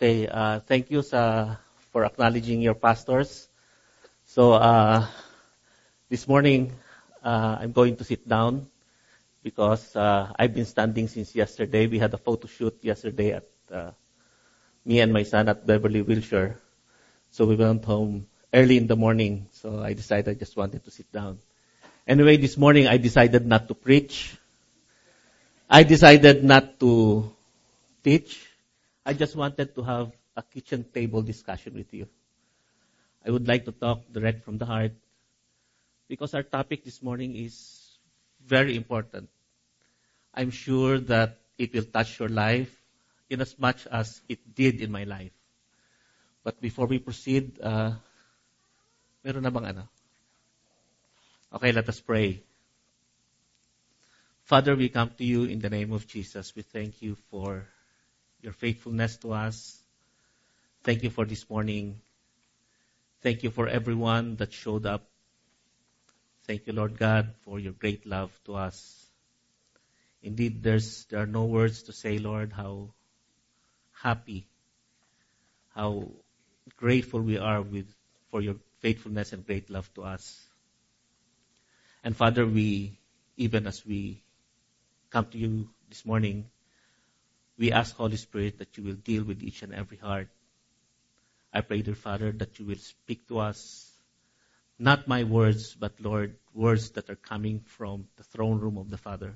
Okay, thank you for acknowledging your pastors. So this morning, I'm going to sit down because I've been standing since yesterday. We had a photo shoot yesterday at me and my son at Beverly Wilshire. So we went home early in the morning. So I decided I just wanted to sit down. Anyway, this morning I decided not to preach. I decided not to teach. I just wanted to have a kitchen table discussion with you. I would like to talk direct from the heart because our topic this morning is very important. I'm sure that it will touch your life in as much as it did in my life. But before we proceed, meron na bang ano? Okay, let us pray. Father, we come to you in the name of Jesus. We thank you for your faithfulness to us. Thank you for this morning. Thank you for everyone that showed up. Thank you, Lord God, for your great love to us. Indeed, there are no words to say, Lord, how happy, how grateful we are for your faithfulness and great love to us. And Father, even as we come to you this morning, we ask, Holy Spirit, that you will deal with each and every heart. I pray, dear Father, that you will speak to us, not my words, but, Lord, words that are coming from the throne room of the Father.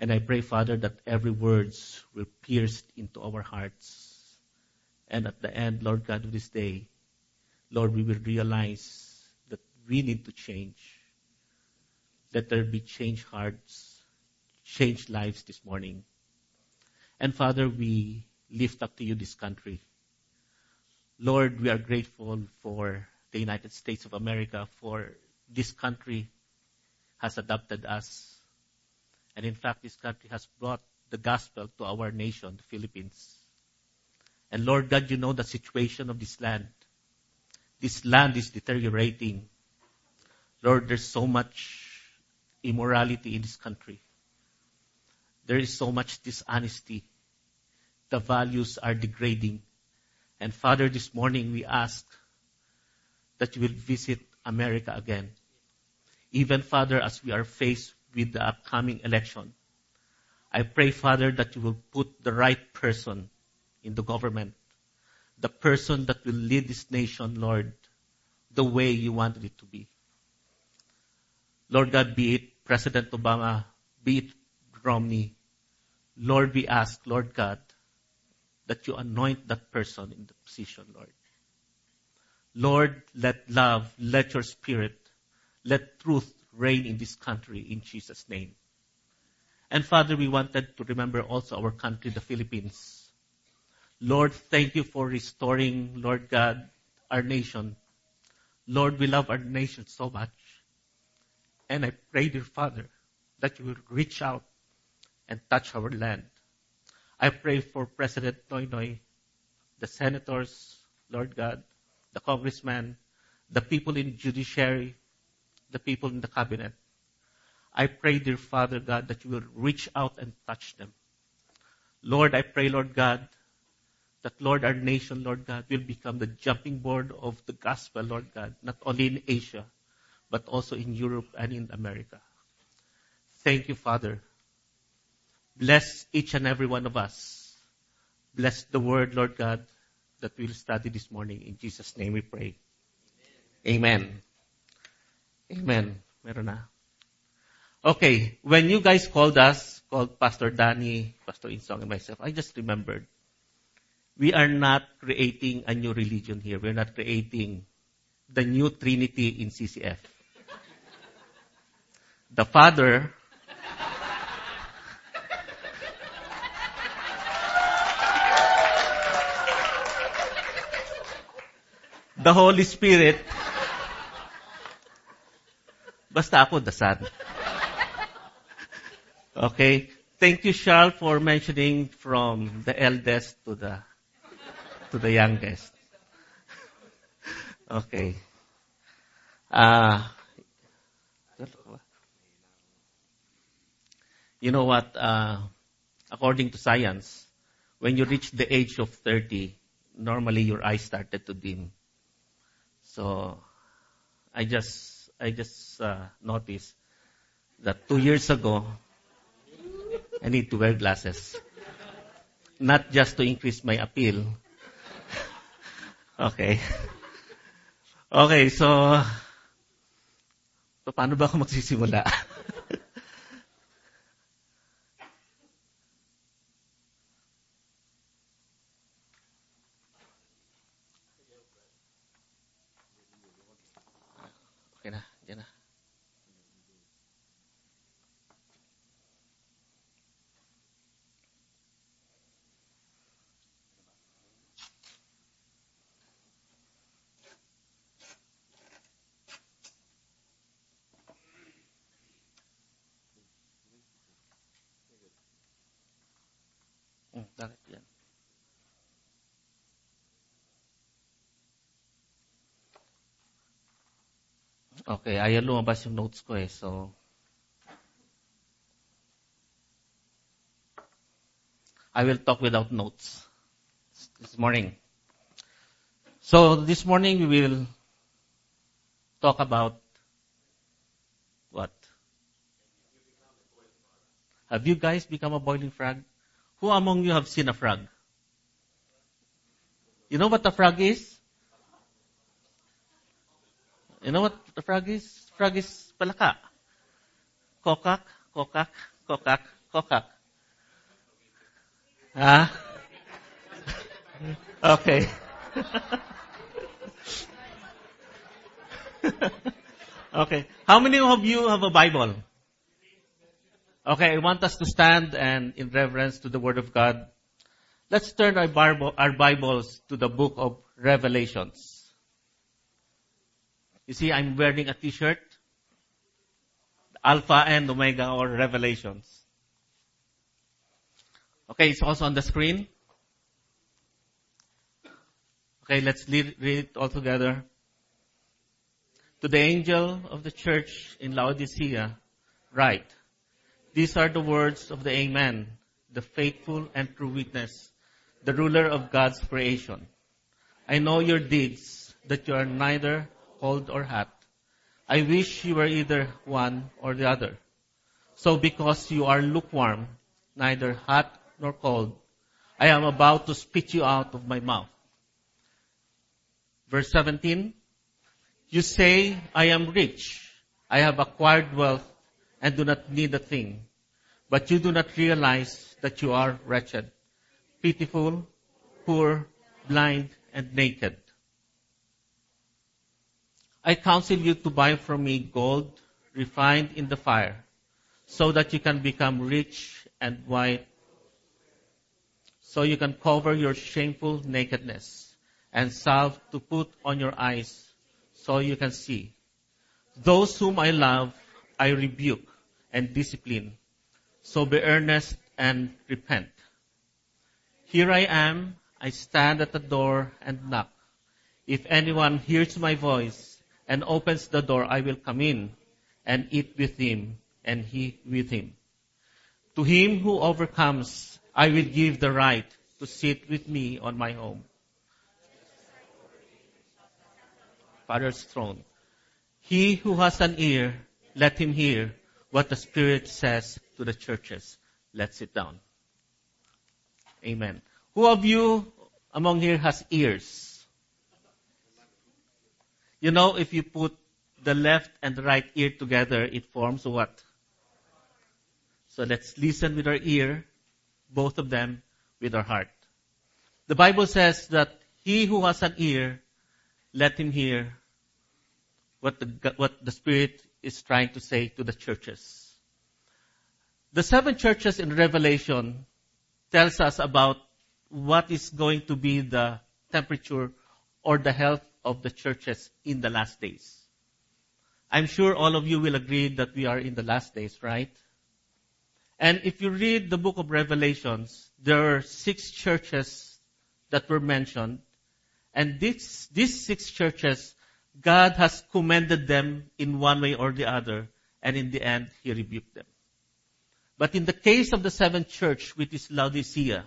And I pray, Father, that every words will pierce into our hearts. And at the end, Lord God, of this day, Lord, we will realize that we need to change. Let there be changed hearts, changed lives this morning. And Father, we lift up to you this country. Lord, we are grateful for the United States of America, for this country has adopted us. And in fact, this country has brought the gospel to our nation, the Philippines. And Lord God, you know the situation of this land. This land is deteriorating. Lord, there's so much immorality in this country. There is so much dishonesty. The values are degrading. And Father, this morning we ask that you will visit America again. Even, Father, as we are faced with the upcoming election, I pray, Father, that you will put the right person in the government, the person that will lead this nation, Lord, the way you wanted it to be. Lord God, be it President Obama, be it Romney, Lord, we ask, Lord God, that you anoint that person in the position, Lord. Lord, let love, let your spirit, let truth reign in this country in Jesus' name. And Father, we wanted to remember also our country, the Philippines. Lord, thank you for restoring, Lord God, our nation. Lord, we love our nation so much. And I pray, dear Father, that you will reach out and touch our land. I pray for President Noynoy, the senators, Lord God, the congressman, the people in judiciary, the people in the cabinet. I pray, dear Father God, that you will reach out and touch them. Lord, I pray, Lord God, that, Lord, our nation, Lord God, will become the jumping board of the gospel, Lord God, not only in Asia, but also in Europe and in America. Thank you, Father. Bless each and every one of us. Bless the word, Lord God, that we'll study this morning. In Jesus' name we pray. Amen. Amen. Meron na. Okay, when you guys called Pastor Danny, Pastor In Song, and myself, I just remembered, we are not creating a new religion here. We're not creating the new Trinity in CCF. The Father... the Holy Spirit. Basta ako, the Son. Okay. Thank you, Charles, for mentioning from the eldest to the youngest. Okay. You know what? According to science, when you reach the age of 30, normally your eyes started to dim. So I just noticed that 2 years ago, I need to wear glasses. Not just to increase my appeal. Okay. Okay, so paano ba ako magsisimula? Okay, ayaw lumabas yung notes ko eh, so I will talk without notes this morning. So this morning we will talk about what? Have you guys become a boiling frog? Who among you have seen a frog? You know what a frog is? You know what the frog is? Frog is palaka. Kokak, kokak, kokak, kokak. Ah? Okay. Okay. How many of you have a Bible? Okay, I want us to stand and in reverence to the Word of God. Let's turn our Bibles to the book of Revelations. You see, I'm wearing a t-shirt. Alpha and Omega or Revelations. Okay, it's also on the screen. Okay, let's read it all together. To the angel of the church in Laodicea, write, these are the words of the Amen, the faithful and true witness, the ruler of God's creation. I know your deeds, that you are neither cold or hot. I wish you were either one or the other. So because you are lukewarm, neither hot nor cold, I am about to spit you out of my mouth. Verse 17, you say, I am rich. I have acquired wealth and do not need a thing. But you do not realize that you are wretched, pitiful, poor, blind, and naked. I counsel you to buy from me gold refined in the fire, so that you can become rich and white, so you can cover your shameful nakedness, and salve to put on your eyes, so you can see. Those whom I love, I rebuke and discipline, so be earnest and repent. Here I am, I stand at the door and knock. If anyone hears my voice and opens the door, I will come in and eat with him and he with him. To him who overcomes, I will give the right to sit with me on my home. Father's throne. He who has an ear, let him hear what the Spirit says to the churches. Let's sit down. Amen. Who of you among here has ears? You know, if you put the left and the right ear together, it forms what? So let's listen with our ear, both of them, with our heart. The Bible says that he who has an ear, let him hear what the Spirit is trying to say to the churches. The seven churches in Revelation tells us about what is going to be the temperature or the health of the churches in the last days. I'm sure all of you will agree that we are in the last days, right? And if you read the book of Revelations, there are six churches that were mentioned. And these six churches, God has commended them in one way or the other. And in the end, He rebuked them. But in the case of the seventh church, which is Laodicea,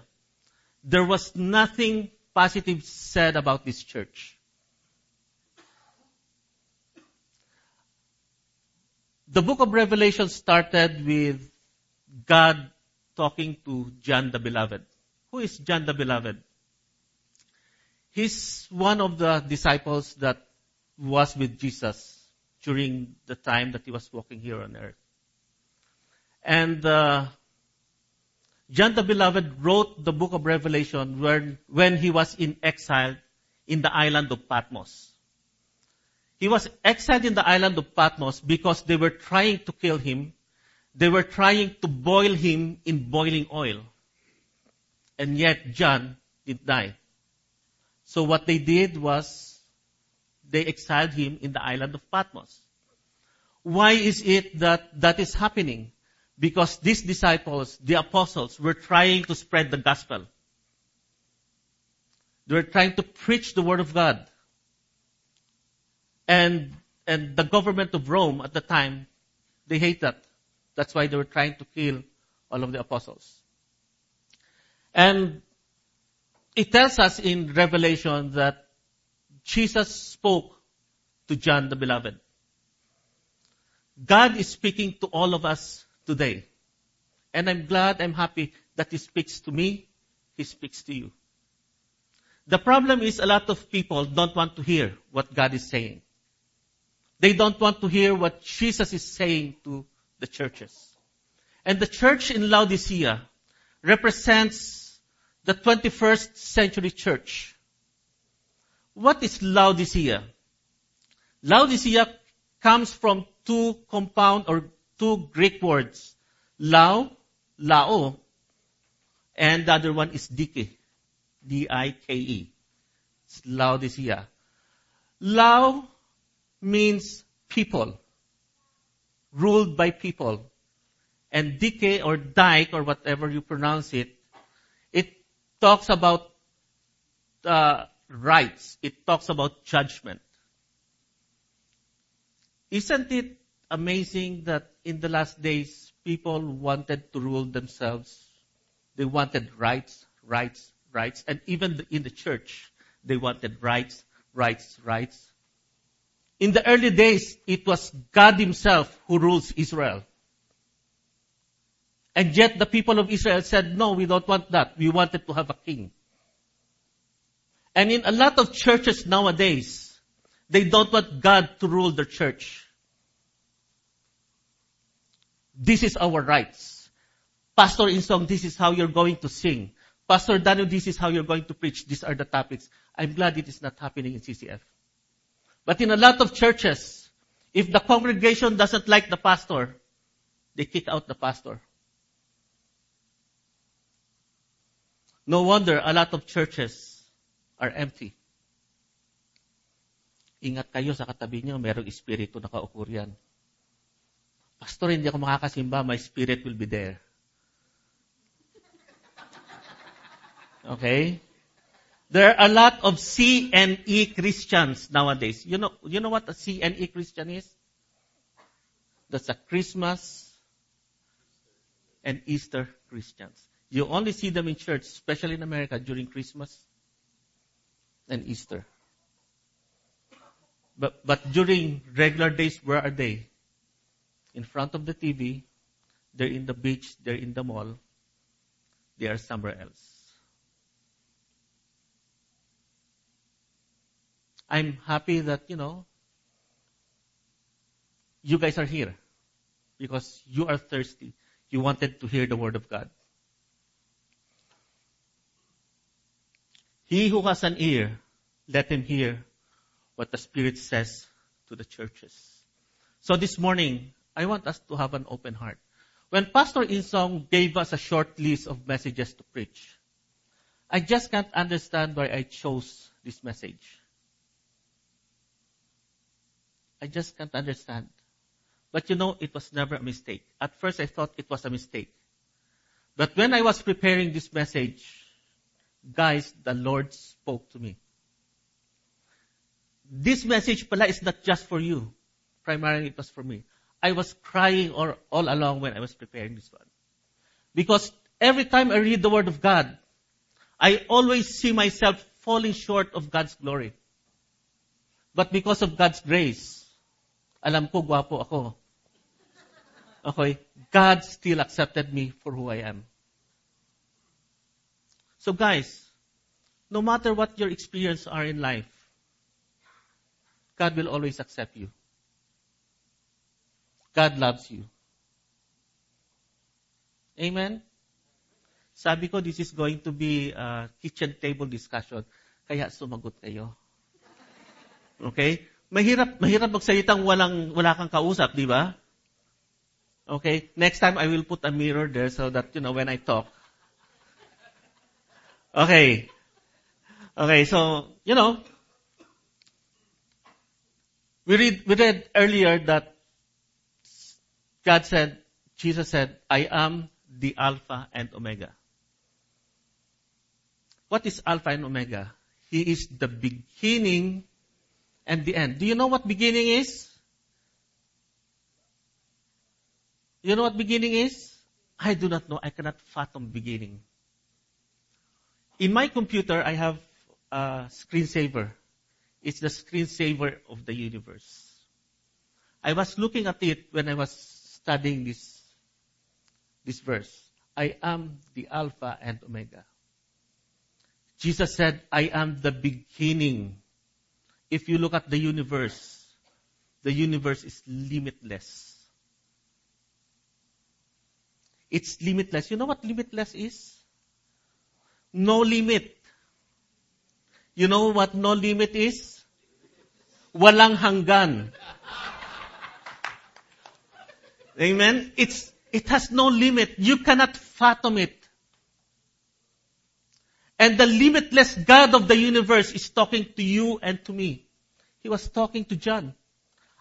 there was nothing positive said about this church. The book of Revelation started with God talking to John the Beloved. Who is John the Beloved? He's one of the disciples that was with Jesus during the time that he was walking here on earth. And John the Beloved wrote the book of Revelation when he was in exile in the island of Patmos. He was exiled in the island of Patmos because they were trying to kill him. They were trying to boil him in boiling oil. And yet John did die. So what they did was they exiled him in the island of Patmos. Why is it that is happening? Because these disciples, the apostles, were trying to spread the gospel. They were trying to preach the word of God. And the government of Rome at the time, they hate that. That's why they were trying to kill all of the apostles. And it tells us in Revelation that Jesus spoke to John the Beloved. God is speaking to all of us today. And I'm happy that He speaks to me. He speaks to you. The problem is a lot of people don't want to hear what God is saying. They don't want to hear what Jesus is saying to the churches. And the church in Laodicea represents the 21st century church. What is Laodicea? Laodicea comes from two Greek words. Lao, and the other one is dike. D-I-K-E. It's Laodicea. Lao means people, ruled by people. And dike or dike or whatever you pronounce it, it talks about rights. It talks about judgment. Isn't it amazing that in the last days, people wanted to rule themselves? They wanted rights. And even in the church, they wanted rights. In the early days, it was God Himself who rules Israel. And yet the people of Israel said, no, we don't want that. We wanted to have a king. And in a lot of churches nowadays, they don't want God to rule their church. This is our rights. Pastor In Song, this is how you're going to sing. Pastor Daniel, this is how you're going to preach. These are the topics. I'm glad it is not happening in CCF. But in a lot of churches, if the congregation doesn't like the pastor, they kick out the pastor. No wonder a lot of churches are empty. Ingat kayo sa katabi niyo, merong espiritu na kaukur yan. Pastor, hindi ako makakasimba, my spirit will be there. Okay? There are a lot of C and E Christians nowadays. You know what a C and E Christian is? That's a Christmas and Easter Christians. You only see them in church, especially in America, during Christmas and Easter. But during regular days, where are they? In front of the TV, they're in the beach, they're in the mall, they are somewhere else. I'm happy that, you guys are here because you are thirsty. You wanted to hear the word of God. He who has an ear, let him hear what the Spirit says to the churches. So this morning, I want us to have an open heart. When Pastor In Song gave us a short list of messages to preach, I just can't understand why I chose this message. I just can't understand. But it was never a mistake. At first, I thought it was a mistake. But when I was preparing this message, guys, the Lord spoke to me. This message pala is not just for you. Primarily, it was for me. I was crying all along when I was preparing this one. Because every time I read the Word of God, I always see myself falling short of God's glory. But because of God's grace, alam ko, guwapo ako. Okay? God still accepted me for who I am. So guys, no matter what your experiences are in life, God will always accept you. God loves you. Amen? Sabi ko, this is going to be a kitchen table discussion. Kaya sumagot kayo. Okay? Mahirap magsalitang wala kang kausap, di ba? Okay? Next time, I will put a mirror there so that, when I talk. Okay. Okay, so, we read earlier that God said, Jesus said, I am the Alpha and Omega. What is Alpha and Omega? He is the beginning and the end. Do you know what beginning is? You know what beginning is? I do not know. I cannot fathom beginning. In my computer, I have a screensaver. It's the screensaver of the universe. I was looking at it when I was studying this verse. I am the Alpha and Omega. Jesus said, I am the beginning. If you look at the universe is limitless. It's limitless. You know what limitless is? No limit. You know what no limit is? Walang hanggan. Amen? It has no limit. You cannot fathom it. And the limitless God of the universe is talking to you and to me. He was talking to John.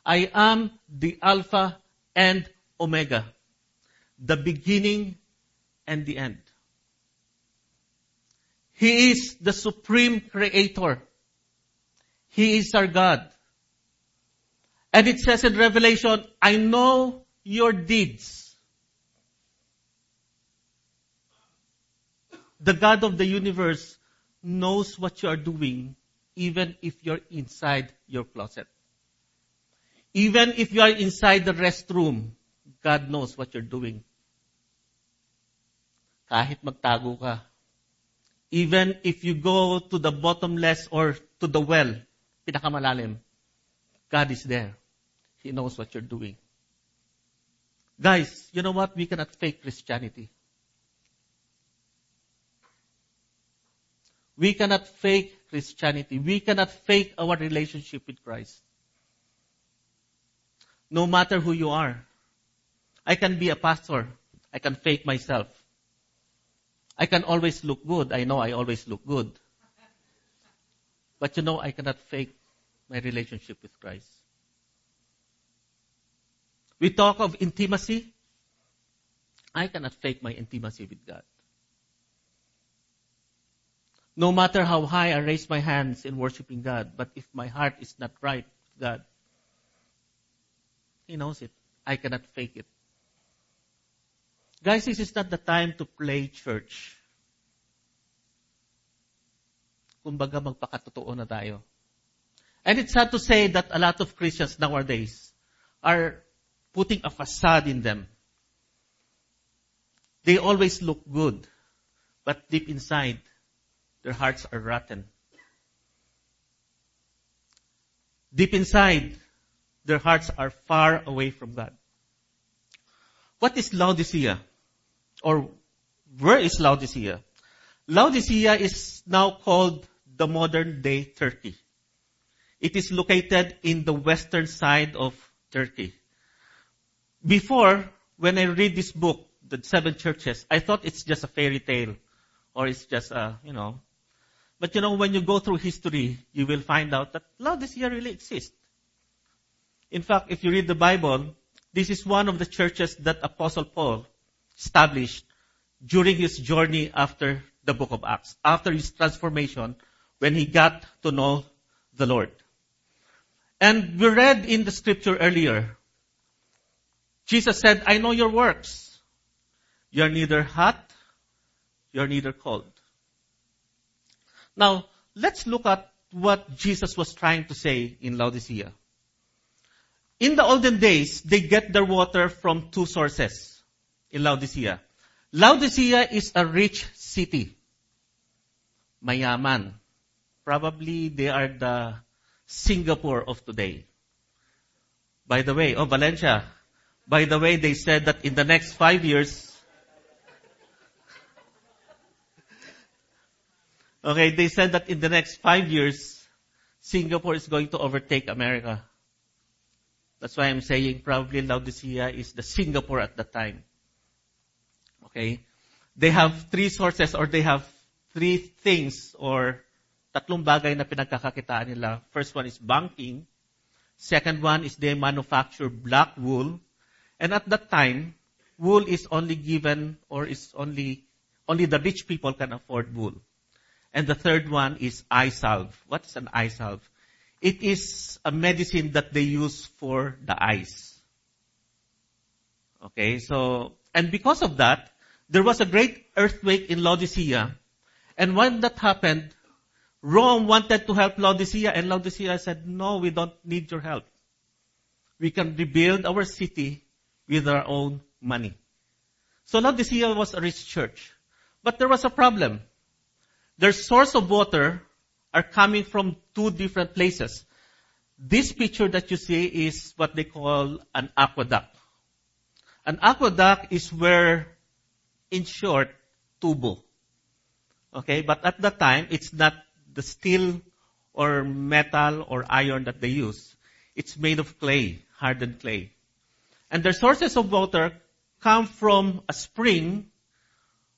I am the Alpha and Omega, the beginning and the end. He is the supreme creator. He is our God. And it says in Revelation, I know your deeds. The God of the universe knows what you are doing, even if you're inside your closet. Even if you are inside the restroom, God knows what you're doing. Kahit magtago ka. Even if you go to the bottomless or to the well, pinakamalalim, God is there. He knows what you're doing. Guys, you know what? We cannot fake Christianity. We cannot fake Christianity. We cannot fake our relationship with Christ. No matter who you are. I can be a pastor. I can fake myself. I can always look good. I know I always look good. But I cannot fake my relationship with Christ. We talk of intimacy. I cannot fake my intimacy with God. No matter how high I raise my hands in worshiping God, but if my heart is not right with God, He knows it. I cannot fake it. Guys, this is not the time to play church. Kumbaga magpakatotoo na tayo. And it's sad to say that a lot of Christians nowadays are putting a facade in them. They always look good, but deep inside, their hearts are rotten. Deep inside, their hearts are far away from God. What is Laodicea? Or where is Laodicea? Laodicea is now called the modern day Turkey. It is located in the western side of Turkey. Before, when I read this book, The Seven Churches, I thought it's just a fairy tale. Or it's just But when you go through history, you will find out that Laodicea really exists. In fact, if you read the Bible, this is one of the churches that Apostle Paul established during his journey after the book of Acts, after his transformation, when he got to know the Lord. And we read in the scripture earlier, Jesus said, I know your works. You're neither hot, you're neither cold. Now, let's look at what Jesus was trying to say in Laodicea. In the olden days, they get their water from two sources in Laodicea. Laodicea is a rich city. Mayaman. Probably they are the Singapore of today. By the way, Valencia. By the way, they said that in the next 5 years, Singapore is going to overtake America. That's why I'm saying probably Laodicea is the Singapore at that time. Okay? They have three sources, or they have three things, or tatlong bagay na pinagkakakitaan nila. First one is banking. Second one is they manufacture black wool. And at that time, wool is only given, or is only the rich people can afford wool. And the third one is eye salve. What's an eye salve? It is a medicine that they use for the eyes. Okay, so, and because of that, there was a great earthquake in Laodicea. And when that happened, Rome wanted to help Laodicea, and Laodicea said, no, we don't need your help. We can rebuild our city with our own money. So Laodicea was a rich church. But there was a problem. Their source of water are coming from two different places. This picture that you see is what they call an aqueduct. An aqueduct is where, in short, tubo. Okay, but at that time, it's not the steel or metal or iron that they use. It's made of clay, hardened clay. And their sources of water come from a spring,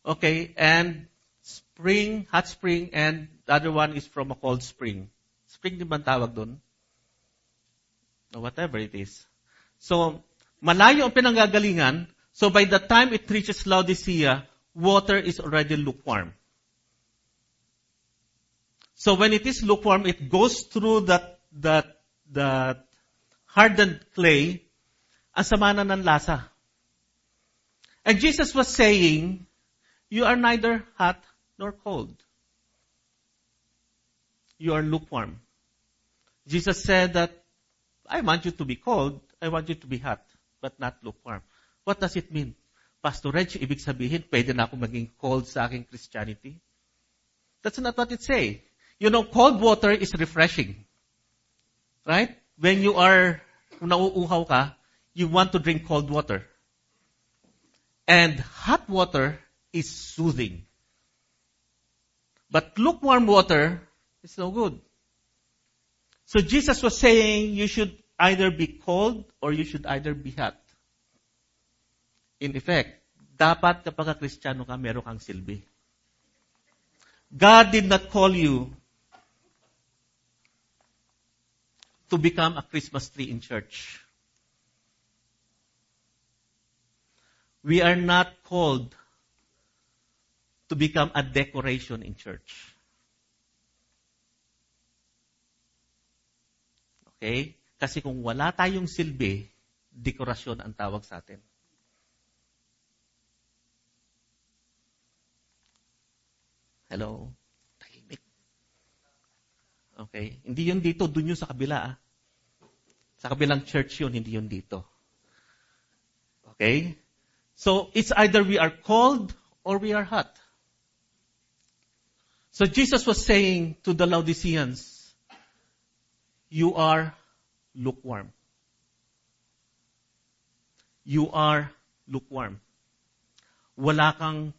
okay, and spring, hot spring, and the other one is from a cold spring. Spring din bang tawag dun? Or whatever it is. So, malayo ang pinanggagalingan. So, by the time it reaches Laodicea, water is already lukewarm. So, when it is lukewarm, it goes through that hardened clay. Ang sama na ng lasa. And Jesus was saying, you are neither hot nor cold. You are lukewarm. Jesus said that, I want you to be cold, I want you to be hot, but not lukewarm. What does it mean? Pastor Reg, ibig sabihin, pwede na ako maging cold sa aking Christianity? That's not what it say. You know, cold water is refreshing. Right? When you are, nauuhaw ka, you want to drink cold water. And hot water is soothing. But lukewarm water is no good. So Jesus was saying you should either be cold or you should either be hot. In effect, dapat kapag Kristiyano ka, meron kang silbi. God did not call you to become a Christmas tree in church. We are not called to become a decoration in church. Okay? Kasi kung wala tayong silbi, dekorasyon ang tawag sa atin. Hello? Tahimik. Okay? Hindi yun dito, dun yun sa kabila. Ah. Sa kabilang church yun, hindi yun dito. Okay? So, it's either we are cold or we are hot. So Jesus was saying to the Laodiceans, you are lukewarm. You are lukewarm. Wala kang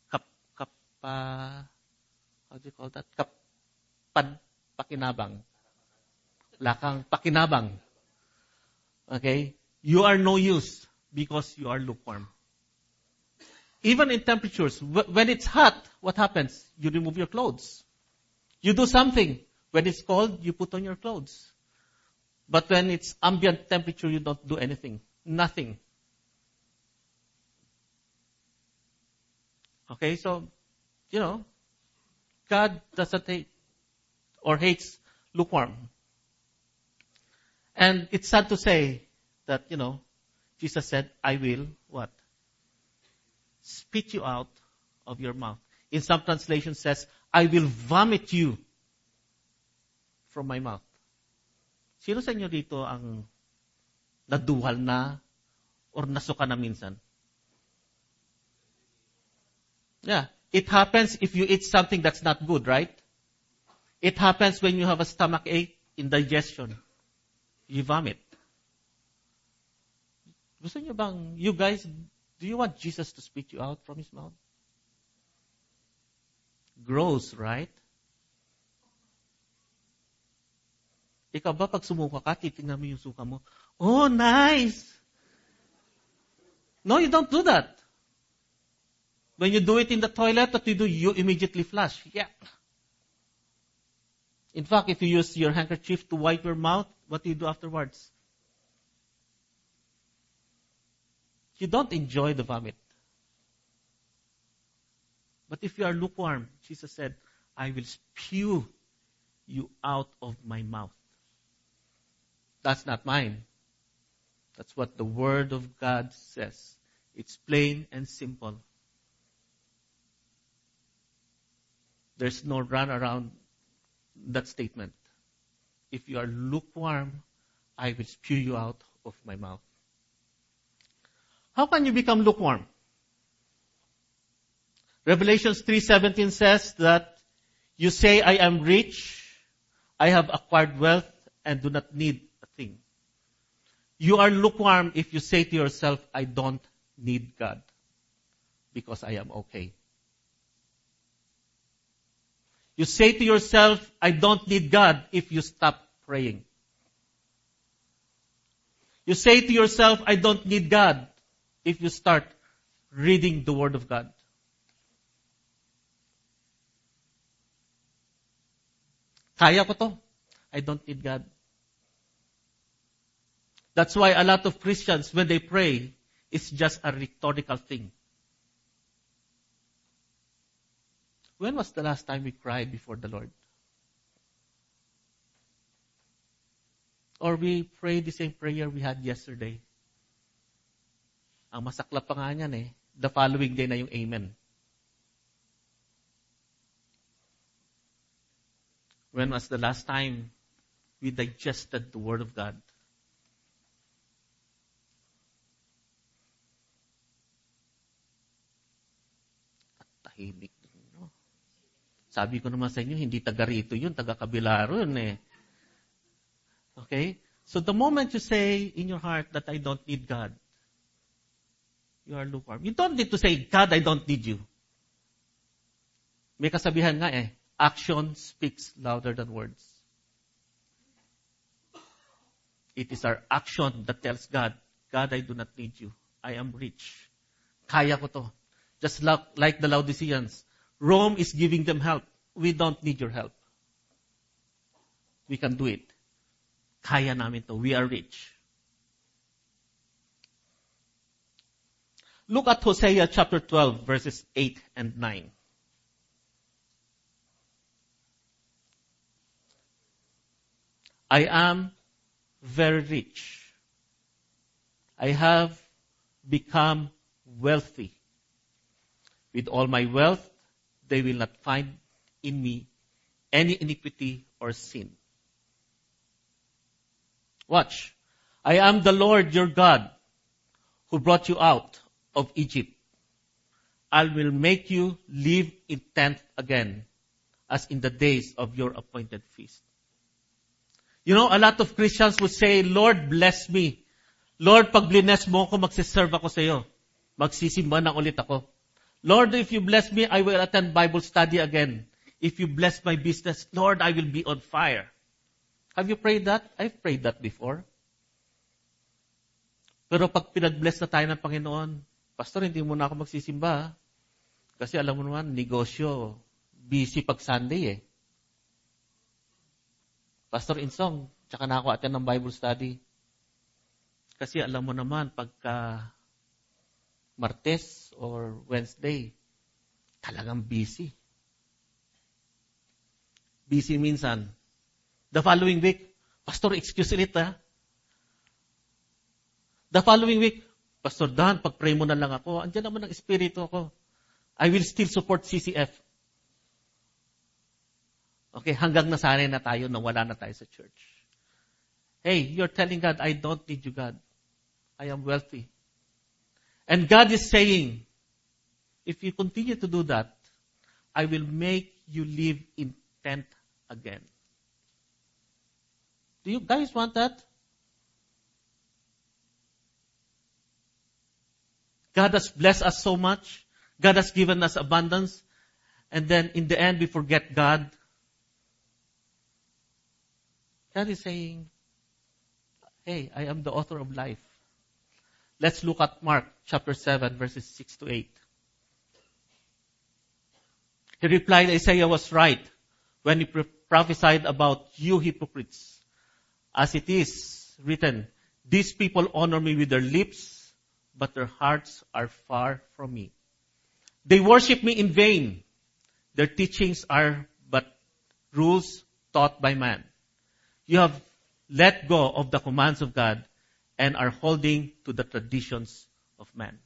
how do you call that? Pakinabang. Wala kang pakinabang. Okay? You are no use because you are lukewarm. Even in temperatures, when it's hot, what happens? You remove your clothes. You do something. When it's cold, you put on your clothes. But when it's ambient temperature, you don't do anything. Nothing. Okay, so, you know, God doesn't hate or hates lukewarm. And it's sad to say that, you know, Jesus said, I will, what? Spit you out of your mouth. In some translation says, I will vomit you from my mouth. Sino sa inyo dito ang naduhal na or nasuka na minsan? Yeah. It happens if you eat something that's not good, right? It happens when you have a stomach ache, indigestion. You vomit. Gusto nyo bang, you guys, do you want Jesus to spit you out from his mouth? Gross, right? Ikaw ba pag sumuka ka, titingnan mo yung suka mo? Oh, nice! No, you don't do that. When you do it in the toilet, what do you do? You immediately flush. Yeah. In fact, if you use your handkerchief to wipe your mouth, what do you do afterwards? You don't enjoy the vomit. But if you are lukewarm, Jesus said, I will spew you out of my mouth. That's not mine. That's what the Word of God says. It's plain and simple. There's no run around that statement. If you are lukewarm, I will spew you out of my mouth. How can you become lukewarm? Revelation 3:17 says that you say, I am rich, I have acquired wealth, and do not need a thing. You are lukewarm if you say to yourself, I don't need God because I am okay. You say to yourself, I don't need God if you stop praying. You say to yourself, I don't need God if you start reading the Word of God. Kaya ko to. I don't need God. That's why a lot of Christians, when they pray, it's just a rhetorical thing. When was the last time we cried before the Lord? Or we prayed the same prayer we had yesterday? Ang masaklap pa nga niyan eh, the following day na yung amen. When was the last time we digested the Word of God? At tahimik. No? Sabi ko naman sa inyo, hindi taga rito yun, taga Kabilaro yun eh. Okay? So the moment you say in your heart that I don't need God, you are lukewarm. You don't need to say, God, I don't need you. May kasabihan nga eh, action speaks louder than words. It is our action that tells God, God, I do not need you. I am rich. Kaya ko to. Just like the Laodiceans. Rome is giving them help. We don't need your help. We can do it. Kaya namin to. We are rich. Look at Hosea chapter 12, verses 8 and 9. I am very rich. I have become wealthy. With all my wealth, they will not find in me any iniquity or sin. Watch. I am the Lord your God who brought you out of Egypt. I will make you live in tents again, as in the days of your appointed feast. You know, a lot of Christians would say, Lord, bless me. Lord, pag bless mo ako, magsiserve ako sa iyo. Magsisimba na ulit ako. Lord, if you bless me, I will attend Bible study again. If you bless my business, Lord, I will be on fire. Have you prayed that? I've prayed that before. Pero pag pinag-bless na tayo ng Panginoon, Pastor, hindi mo na ako magsisimba. Kasi alam mo naman, negosyo, busy pag Sunday eh. Pastor In Song, tsaka na ako attend ng Bible study. Kasi alam mo naman, pagka Martes or Wednesday, talagang busy. Busy minsan. The following week, Pastor, excuse ulit ha. The following week, Pastor Dan, pag-pray mo na lang ako, andyan naman ang espiritu ko. I will still support CCF. Okay, hanggang nasanay na tayo na wala na tayo sa church. Hey, you're telling God, I don't need you, God. I am wealthy. And God is saying, if you continue to do that, I will make you live in tent again. Do you guys want that? God has blessed us so much. God has given us abundance. And then in the end, we forget God. God is saying, hey, I am the author of life. Let's look at Mark chapter 7, verses 6 to 8. He replied, Isaiah was right when he prophesied about you hypocrites. As it is written, these people honor me with their lips, but their hearts are far from me. They worship me in vain. Their teachings are but rules taught by man. You have let go of the commands of God and are holding to the traditions of man.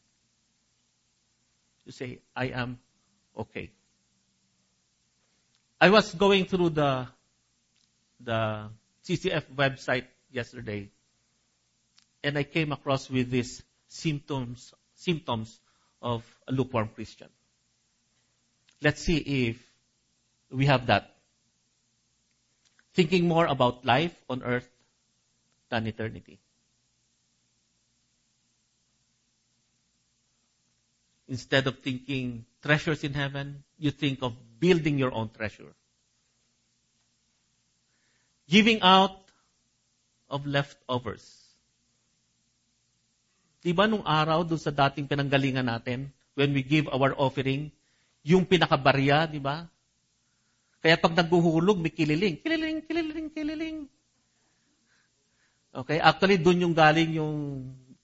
You say, I am okay. I was going through the CCF website yesterday, and I came across with these symptoms of a lukewarm Christian. Let's see if we have that. Thinking more about life on earth than eternity. Instead of thinking treasures in heaven, you think of building your own treasure. Giving out of leftovers. Diba nung araw doon sa dating pinanggalingan natin, when we give our offering, yung pinakabarya, diba? Kaya pag naghuhulog, may kililing. Kililing, kililing, kililing. Okay, actually doon yung galing yung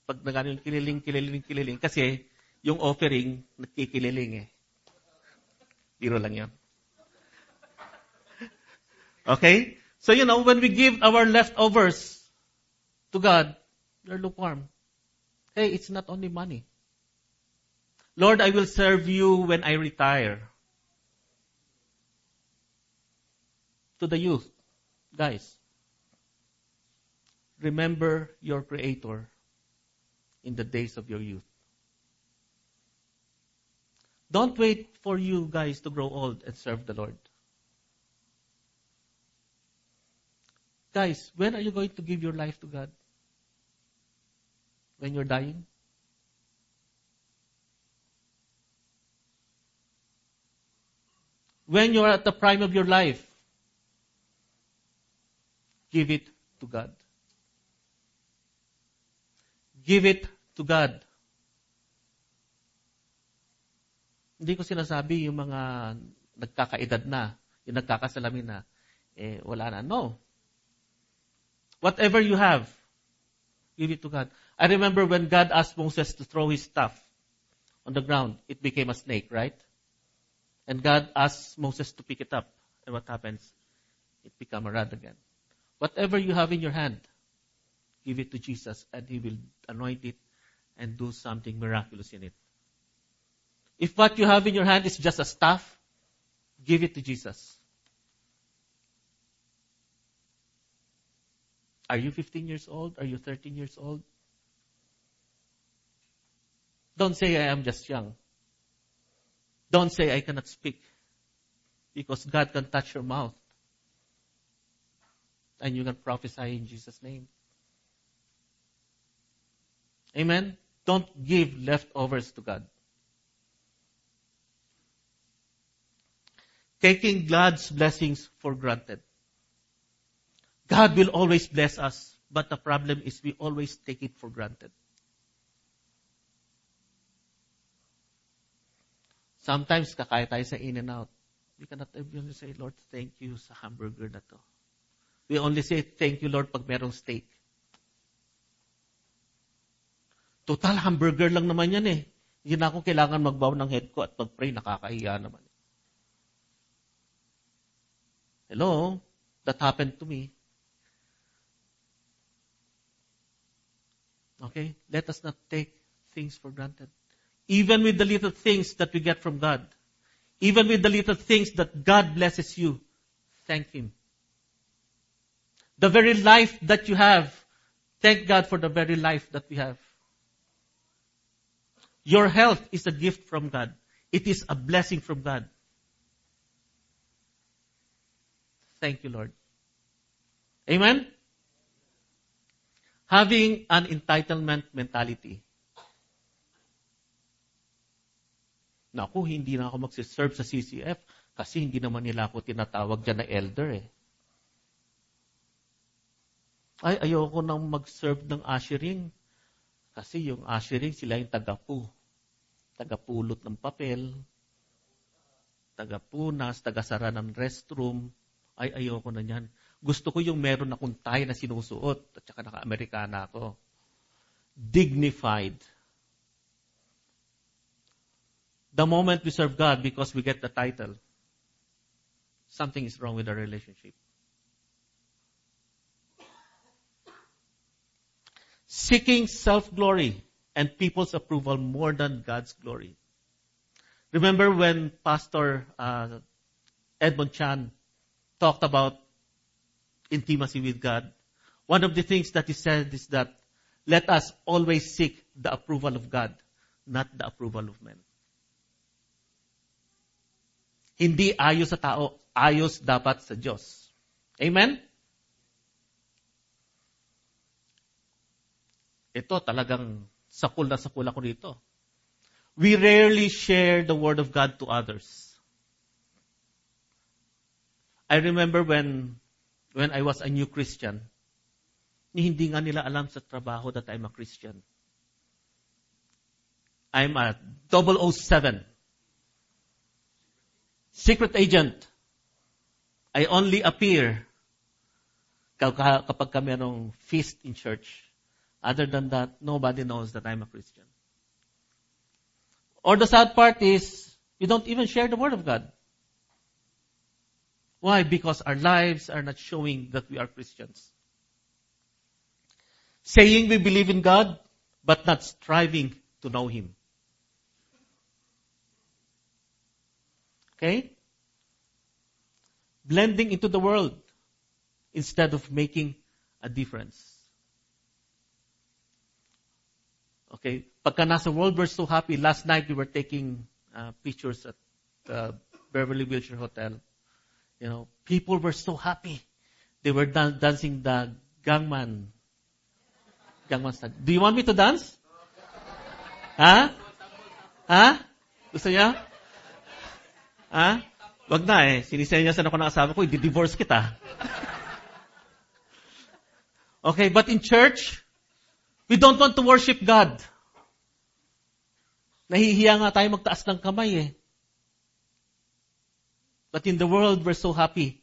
pag nagano yung kililing, kililing, kililing. Kasi yung offering, nagkikililing eh. Biro lang yun. Okay? So you know, when we give our leftovers to God, they're lukewarm. Hey, it's not only money. Lord, I will serve you when I retire. To the youth, guys, remember your Creator in the days of your youth. Don't wait for you guys to grow old and serve the Lord. Guys, when are you going to give your life to God? When you're dying? When you're at the prime of your life, give it to God. Give it to God. Hindi ko sinasabi yung mga nagkakaedad na, yung nagkakasalamin na, eh, wala na. No. Whatever you have, give it to God. I remember when God asked Moses to throw his staff on the ground, it became a snake, right? And God asked Moses to pick it up. And what happens? It became a rod again. Whatever you have in your hand, give it to Jesus, and He will anoint it and do something miraculous in it. If what you have in your hand is just a staff, give it to Jesus. Are you 15 years old? Are you 13 years old? Don't say, I am just young. Don't say, I cannot speak. Because God can touch your mouth. And you can prophesy in Jesus' name. Amen? Don't give leftovers to God. Taking God's blessings for granted. God will always bless us, but the problem is we always take it for granted. Sometimes, kakaya tayo sa in and out. We cannot even say, Lord, thank you sa hamburger na to. We only say, thank you, Lord, pag merong steak. Total, hamburger lang naman yan eh. Hindi na ako kailangan magbaw ng head ko at pag-pray, nakakahiya naman. Hello? That happened to me. Okay? Let us not take things for granted. Even with the little things that we get from God. Even with the little things that God blesses you. Thank Him. The very life that you have, thank God for the very life that we have. Your health is a gift from God. It is a blessing from God. Thank you, Lord. Amen? Having an entitlement mentality. Naku, hindi na ako magsiserve sa CCF kasi hindi naman nila ako tinatawag dyan na elder eh. Ay, ayoko nang mag-serve ng ushering kasi yung ushering sila yung tagapulot ng papel, tagapunas, tagasara ng restroom. Ay, ayoko na yan. Gusto ko yung meron akong tie na sinusuot at saka naka-Amerikana ako. Dignified. The moment we serve God because we get the title, something is wrong with our relationship. Seeking self-glory and people's approval more than God's glory. Remember when Pastor Edmund Chan talked about intimacy with God? One of the things that he said is that let us always seek the approval of God, not the approval of men. Hindi ayos sa tao, ayos dapat sa Diyos. Amen? Ito talagang sakul ako dito. We rarely share the Word of God to others. I remember when I was a new Christian, hindi nga nila alam sa trabaho that I'm a Christian. I'm a 007. Secret agent. I only appear kapag kami anong feast in church. Other than that, nobody knows that I'm a Christian. Or the sad part is, we don't even share the Word of God. Why? Because our lives are not showing that we are Christians. Saying we believe in God, but not striving to know Him. Okay? Blending into the world instead of making a difference. Okay? Pagka nasa world, we're so happy. Last night, we were taking pictures at the Beverly Wilshire Hotel. You know, people were so happy. They were dancing the Gangnam style. Do you want me to dance? Huh? Gusto niya? Ah? Wag na eh. Sinisenyasan ako ng asawa ko, i-divorce kita. Okay, but in church, we don't want to worship God. Nahihiya nga tayo magtaas ng kamay eh. But in the world, we're so happy.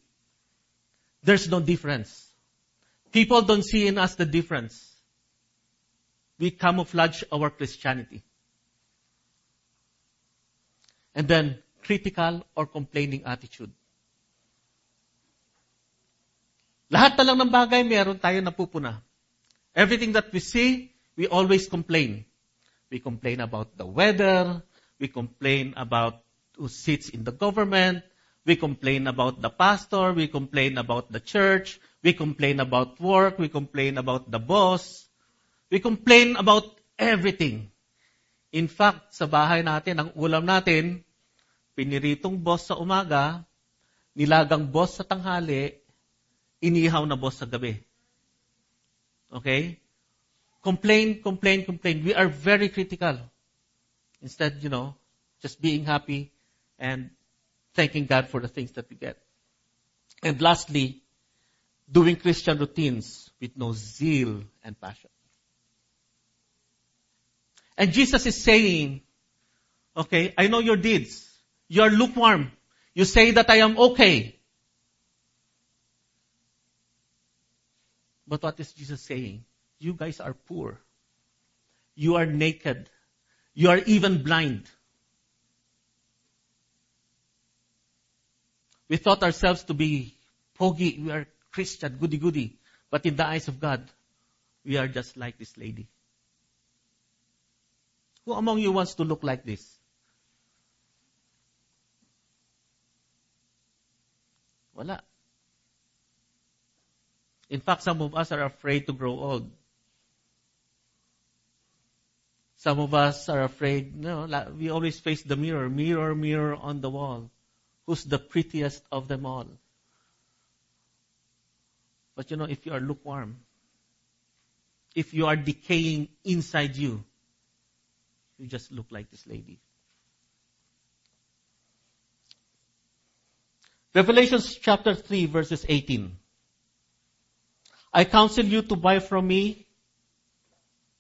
There's no difference. People don't see in us the difference. We camouflage our Christianity. And then, critical or complaining attitude. Lahat na lang ng bagay, meron tayo napupuna. Everything that we see, we always complain. We complain about the weather. We complain about who sits in the government. We complain about the pastor. We complain about the church. We complain about work. We complain about the boss. We complain about everything. In fact, sa bahay natin, ang ulam natin, piniritong boss sa umaga, nilagang boss sa tanghali, inihaw na boss sa gabi. Okay? Complain. We are very critical. Instead, just being happy and thanking God for the things that we get. And lastly, doing Christian routines with no zeal and passion. And Jesus is saying, okay, I know your deeds. You are lukewarm. You say that I am okay. But what is Jesus saying? You guys are poor. You are naked. You are even blind. We thought ourselves to be pogi. We are Christian, goody-goody. But in the eyes of God, we are just like this lady. Who among you wants to look like this? Wala. In fact, some of us are afraid to grow old. Some of us are afraid, we always face the mirror. Mirror, mirror on the wall. Who's the prettiest of them all? But if you are lukewarm, if you are decaying inside you, you just look like this lady. Revelation chapter 3 verses 18. I counsel you to buy from me,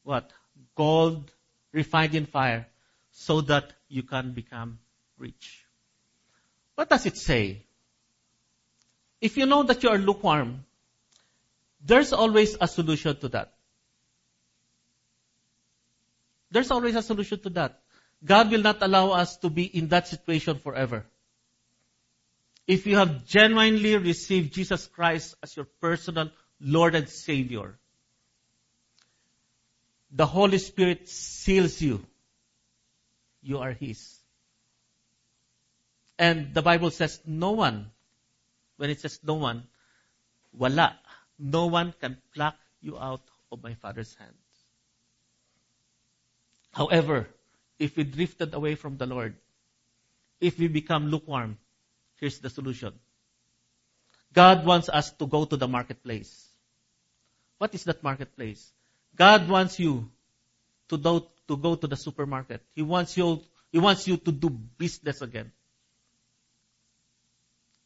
what? Gold refined in fire, so that you can become rich. What does it say? If you know that you are lukewarm, there's always a solution to that. There's always a solution to that. God will not allow us to be in that situation forever. If you have genuinely received Jesus Christ as your personal Lord and Savior, the Holy Spirit seals you. You are His. And the Bible says no one, when it says no one, wala. No one can pluck you out of my Father's hand. However, if we drifted away from the Lord, if we become lukewarm, here's the solution. God wants us to go to the marketplace. What is that marketplace? God wants you to go to the supermarket. He wants you to do business again.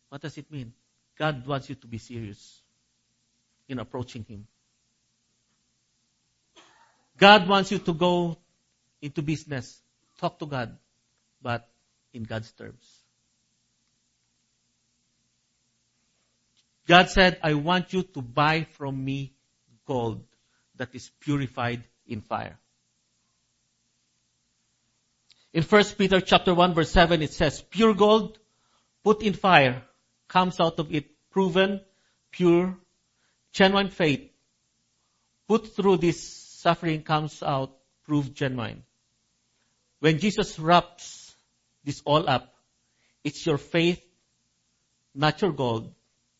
What does it mean? God wants you to be serious in approaching Him. God wants you to go into business, talk to God, but in God's terms. God said, I want you to buy from me gold that is purified in fire. In First Peter chapter 1 verse 7, it says, pure gold put in fire comes out of it proven, pure, genuine faith. Put through this suffering comes out proved genuine. When Jesus wraps this all up, it's your faith, not your gold,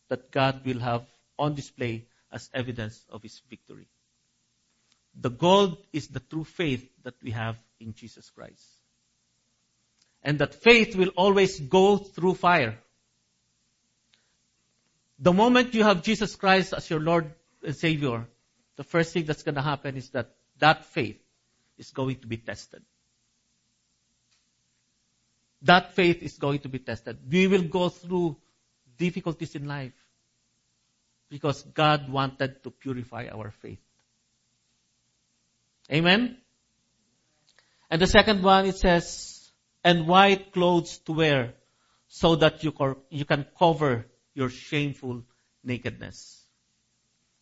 that God will have on display as evidence of His victory. The gold is the true faith that we have in Jesus Christ. And that faith will always go through fire. The moment you have Jesus Christ as your Lord and Savior, the first thing that's going to happen is that that faith is going to be tested. That faith is going to be tested. We will go through difficulties in life because God wanted to purify our faith. Amen? And the second one, it says, and white clothes to wear so that you can cover your shameful nakedness.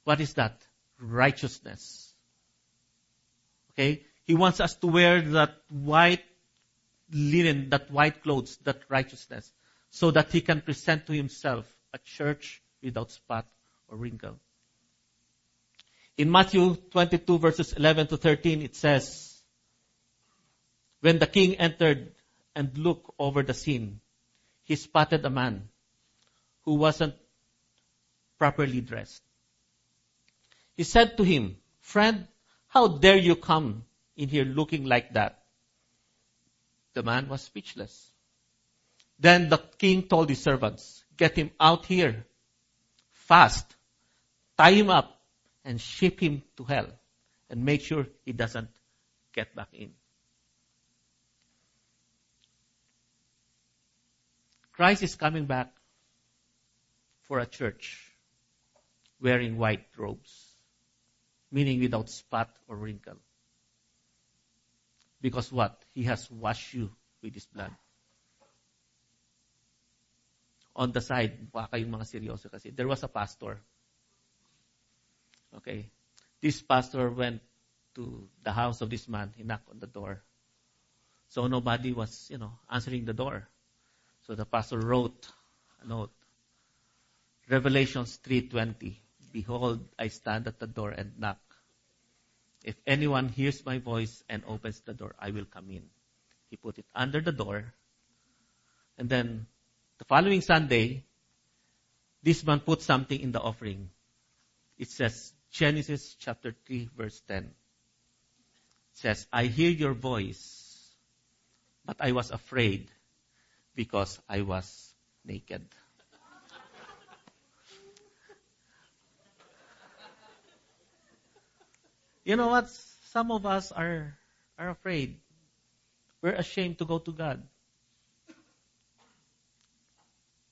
What is that? Righteousness. Okay? He wants us to wear that white linen, that white clothes, that righteousness, so that He can present to Himself a church without spot or wrinkle. In Matthew 22 verses 11 to 13, it says, when the king entered and looked over the scene, he spotted a man who wasn't properly dressed. He said to him, friend, how dare you come in here looking like that? The man was speechless. Then the king told his servants, get him out here, fast, tie him up, and ship him to hell, and make sure he doesn't get back in. Christ is coming back for a church wearing white robes, meaning without spot or wrinkle. Because what? He has washed you with His blood. On the side, baka yung mga seryoso kasi, there was a pastor. Okay. This pastor went to the house of this man. He knocked on the door. So nobody was, answering the door. So the pastor wrote a note. Revelation 3:20. Behold, I stand at the door and knock. If anyone hears my voice and opens the door, I will come in. He put it under the door. And then the following Sunday, this man put something in the offering. It says, Genesis chapter 3, verse 10. It says, I hear your voice, but I was afraid because I was naked. You know what? Some of us are afraid. We're ashamed to go to God.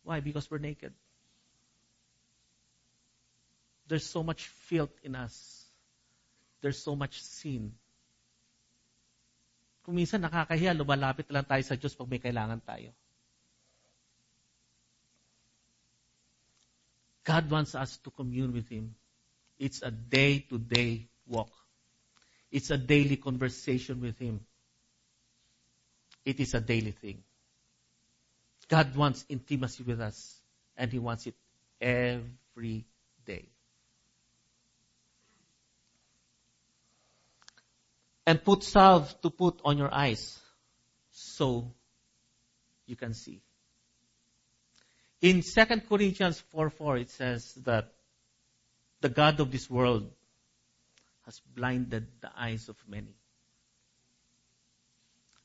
Why? Because we're naked. There's so much filth in us. There's so much sin. Kung minsan nakakahiya, lumalapit na lang tayo sa Diyos pag may kailangan tayo. God wants us to commune with Him. It's a day-to-day walk. It's a daily conversation with Him. It is a daily thing. God wants intimacy with us, and He wants it every day. And put salve to put on your eyes so you can see. In 2 Corinthians 4:4, it says that the God of this world has blinded the eyes of many.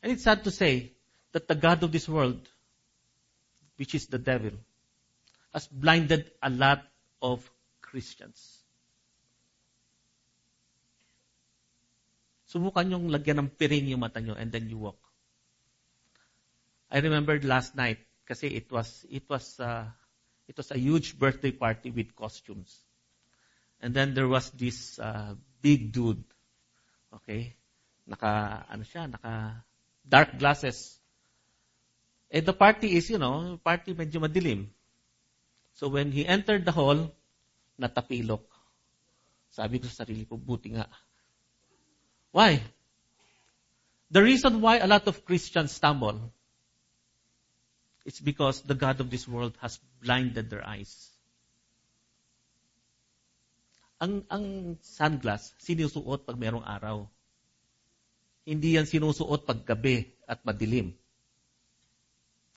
And it's sad to say that the God of this world, which is the devil, has blinded a lot of Christians. Subukan niyong lagyan ng piring yung mata niyo and then you walk. I remembered last night kasi it was a huge birthday party with costumes. And then there was this big dude. Okay? Naka dark glasses. And the party is, party medyo madilim. So when he entered the hall, natapilok. Sabi ko sa sarili ko, buti nga. Why? The reason why a lot of Christians stumble, it's because the God of this world has blinded their eyes. Ang sunglass, sinusuot pag merong araw. Hindi yan sinusuot pag gabi at madilim.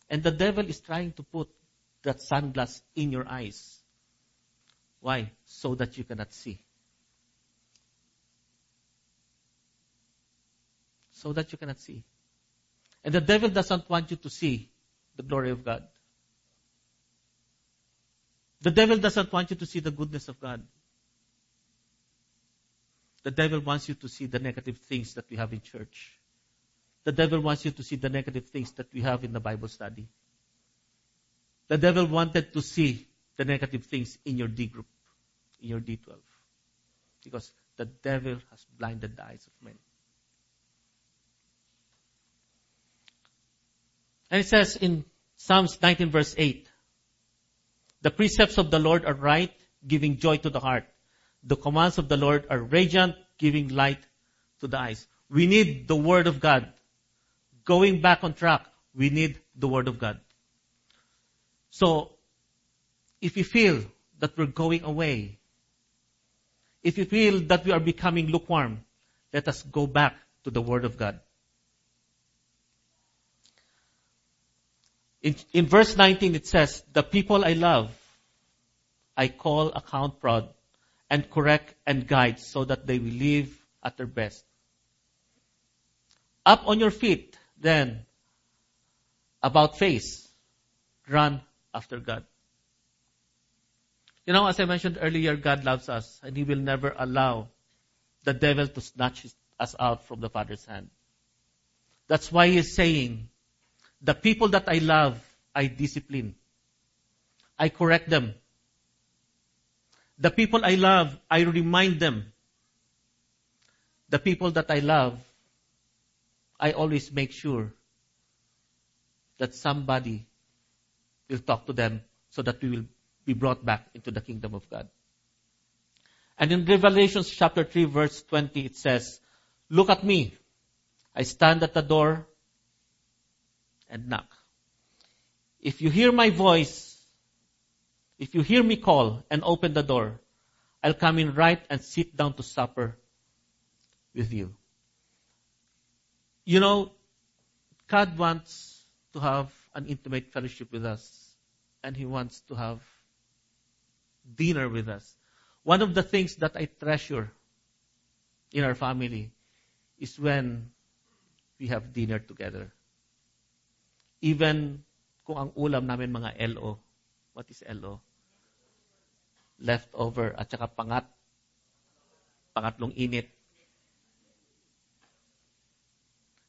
And the devil is trying to put that sunglass in your eyes. Why? So that you cannot see. So that you cannot see. And the devil doesn't want you to see the glory of God. The devil doesn't want you to see the goodness of God. The devil wants you to see the negative things that we have in church. The devil wants you to see the negative things that we have in the Bible study. The devil wanted to see the negative things in your D group, in your D12. Because the devil has blinded the eyes of men. And it says in Psalms 19 verse 8, the precepts of the Lord are right, giving joy to the heart. The commands of the Lord are radiant, giving light to the eyes. We need the Word of God. Going back on track, we need the Word of God. So, if you feel that we're going away, if you feel that we are becoming lukewarm, let us go back to the Word of God. In verse 19, it says, the people I love, I call account proud and correct and guide so that they will live at their best. Up on your feet, then, about face, run after God. As I mentioned earlier, God loves us and He will never allow the devil to snatch us out from the Father's hand. That's why He is saying, the people that I love, I discipline. I correct them. The people I love, I remind them. The people that I love, I always make sure that somebody will talk to them so that we will be brought back into the kingdom of God. And in Revelation chapter 3 verse 20, it says, look at me. I stand at the door and knock. If you hear my voice, if you hear me call and open the door, I'll come in right and sit down to supper with you. God wants to have an intimate fellowship with us, and He wants to have dinner with us. One of the things that I treasure in our family is when we have dinner together. Even kung ang ulam namin mga LO. What is LO? Leftover at saka pangat. Pangatlong init.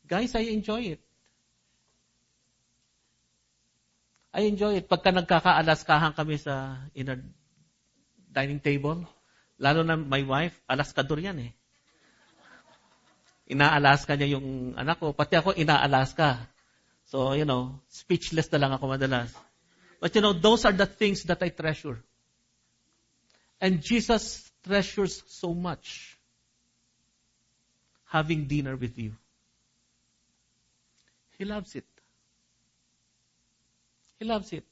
Guys, I enjoy it. I enjoy it. Pagka nagkakaalaskahan kami sa inner dining table, lalo na my wife, alaskador yan eh. Inaalaska niya yung anak ko. Pati ako, inaalaska. So, you know, speechless na lang ako madalas. But you know, those are the things that I treasure. And Jesus treasures so much having dinner with you. He loves it. He loves it.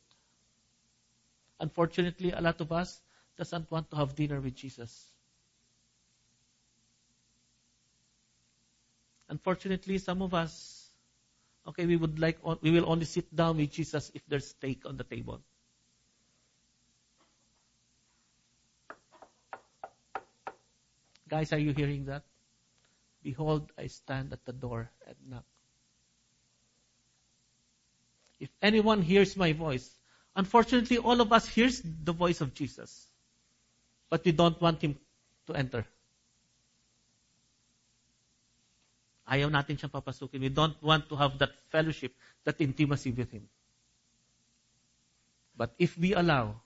Unfortunately, a lot of us doesn't want to have dinner with Jesus. Unfortunately, some of us, okay, we will only sit down with Jesus if there's steak on the table. Guys, are you hearing that? Behold, I stand at the door and knock. If anyone hears my voice, unfortunately, all of us hears the voice of Jesus, but we don't want Him to enter. Ayaw natin siyang papasukin. We don't want to have that fellowship, that intimacy with Him. But if we allow,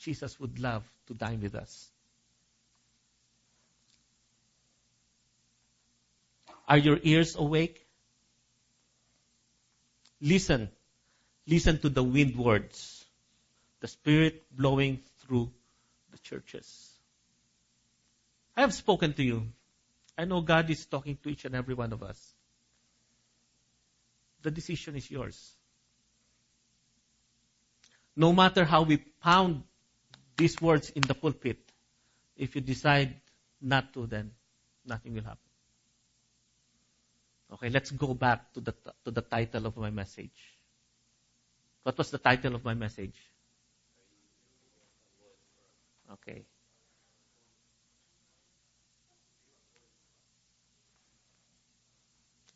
Jesus would love to dine with us. Are your ears awake? Listen. Listen to the wind words, the Spirit blowing through the churches. I have spoken to you. I know God is talking to each and every one of us. The decision is yours. No matter how we pound these words in the pulpit, if you decide not to, then nothing will happen. Okay, let's go back to the title of my message. What was the title of my message? Okay.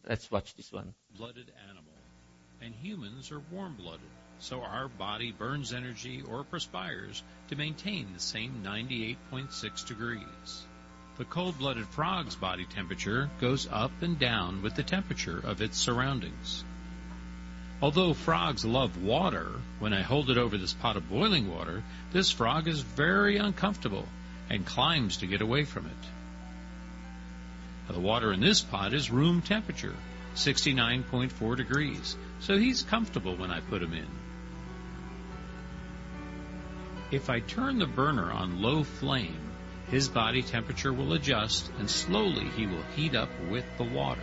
Let's watch this one. Blooded animal. And humans are warm-blooded, so our body burns energy or perspires to maintain the same 98.6 degrees. The cold-blooded frog's body temperature goes up and down with the temperature of its surroundings. Although frogs love water, when I hold it over this pot of boiling water, this frog is very uncomfortable and climbs to get away from it. The water in this pot is room temperature, 69.4 degrees, so he's comfortable when I put him in. If I turn the burner on low flame, his body temperature will adjust and slowly he will heat up with the water.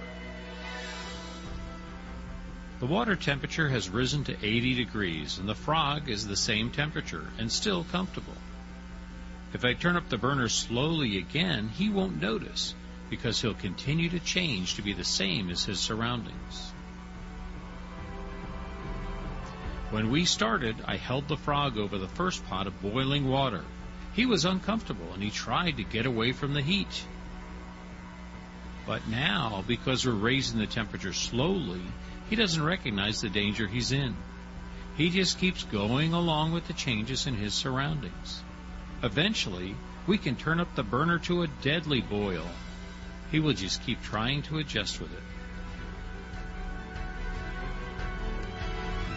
The water temperature has risen to 80 degrees, and the frog is the same temperature and still comfortable. If I turn up the burner slowly again, he won't notice, because he'll continue to change to be the same as his surroundings. When we started, I held the frog over the first pot of boiling water. He was uncomfortable, and he tried to get away from the heat. But now, because we're raising the temperature slowly, he doesn't recognize the danger he's in. He just keeps going along with the changes in his surroundings. Eventually, we can turn up the burner to a deadly boil. He will just keep trying to adjust with it.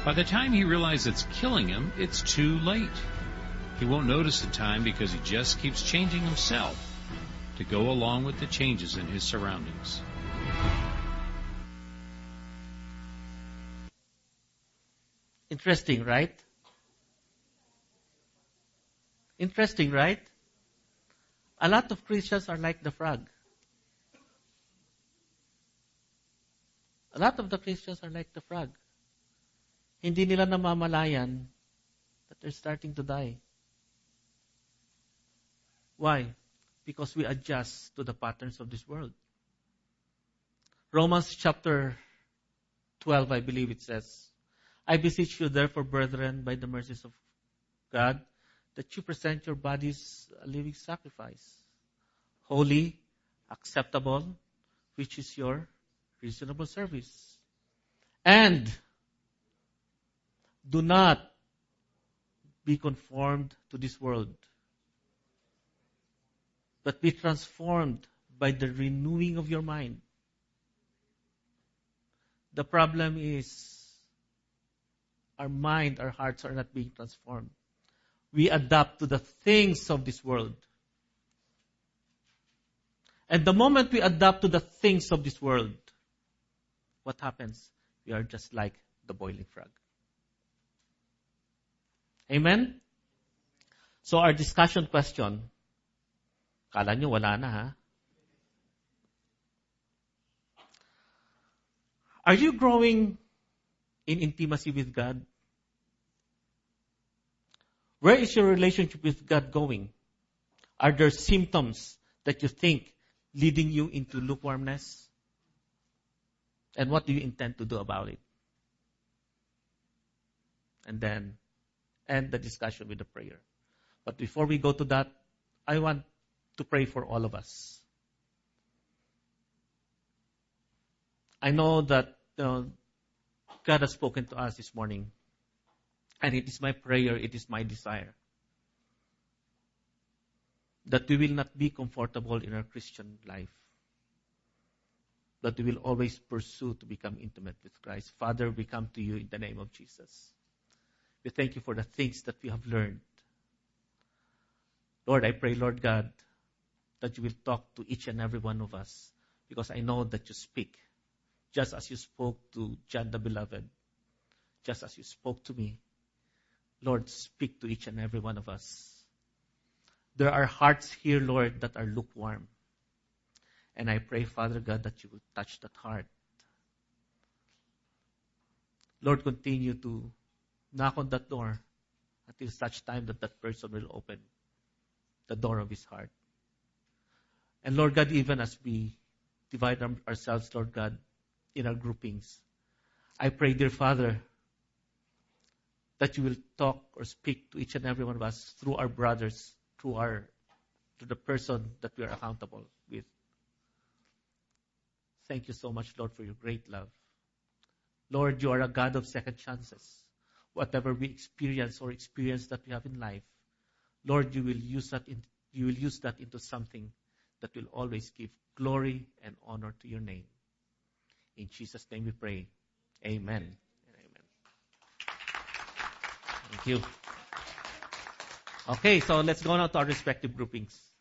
By the time he realizes it's killing him, it's too late. He won't notice the time because he just keeps changing himself to go along with the changes in his surroundings. Interesting, right? Interesting, right? A lot of Christians are like the frog. A lot of the Christians are like the frog. Hindi nila namamalayan that they're starting to die. Why? Because we adjust to the patterns of this world. Romans chapter 12, I believe it says, I beseech you, therefore, brethren, by the mercies of God, that you present your bodies a living sacrifice, holy, acceptable, which is your reasonable service. And do not be conformed to this world, but be transformed by the renewing of your mind. The problem is our mind, our hearts are not being transformed. We adapt to the things of this world. And the moment we adapt to the things of this world, what happens? We are just like the boiling frog. Amen? So our discussion question, kala nyo wala na ha? Are you growing in intimacy with God? Where is your relationship with God going? Are there symptoms that you think leading you into lukewarmness? And what do you intend to do about it? And then end the discussion with a prayer. But before we go to that, I want to pray for all of us. I know that God has spoken to us this morning. And it is my prayer, it is my desire that we will not be comfortable in our Christian life, that we will always pursue to become intimate with Christ. Father, we come to you in the name of Jesus. We thank you for the things that we have learned. Lord, I pray, Lord God, that you will talk to each and every one of us, because I know that you speak, just as you spoke to John the Beloved, just as you spoke to me. Lord, speak to each and every one of us. There are hearts here, Lord, that are lukewarm. And I pray, Father God, that you will touch that heart. Lord, continue to knock on that door until such time that that person will open the door of his heart. And Lord God, even as we divide ourselves, Lord God, in our groupings, I pray, dear Father, that you will talk or speak to each and every one of us through our brothers, to the person that we are accountable with. Thank you so much, Lord, for your great love. Lord, you are a God of second chances. Whatever we experience that we have in life, Lord, you will use that into something that will always give glory and honor to your name. In Jesus' name we pray. Amen. Amen. Thank you. Okay, so let's go now to our respective groupings.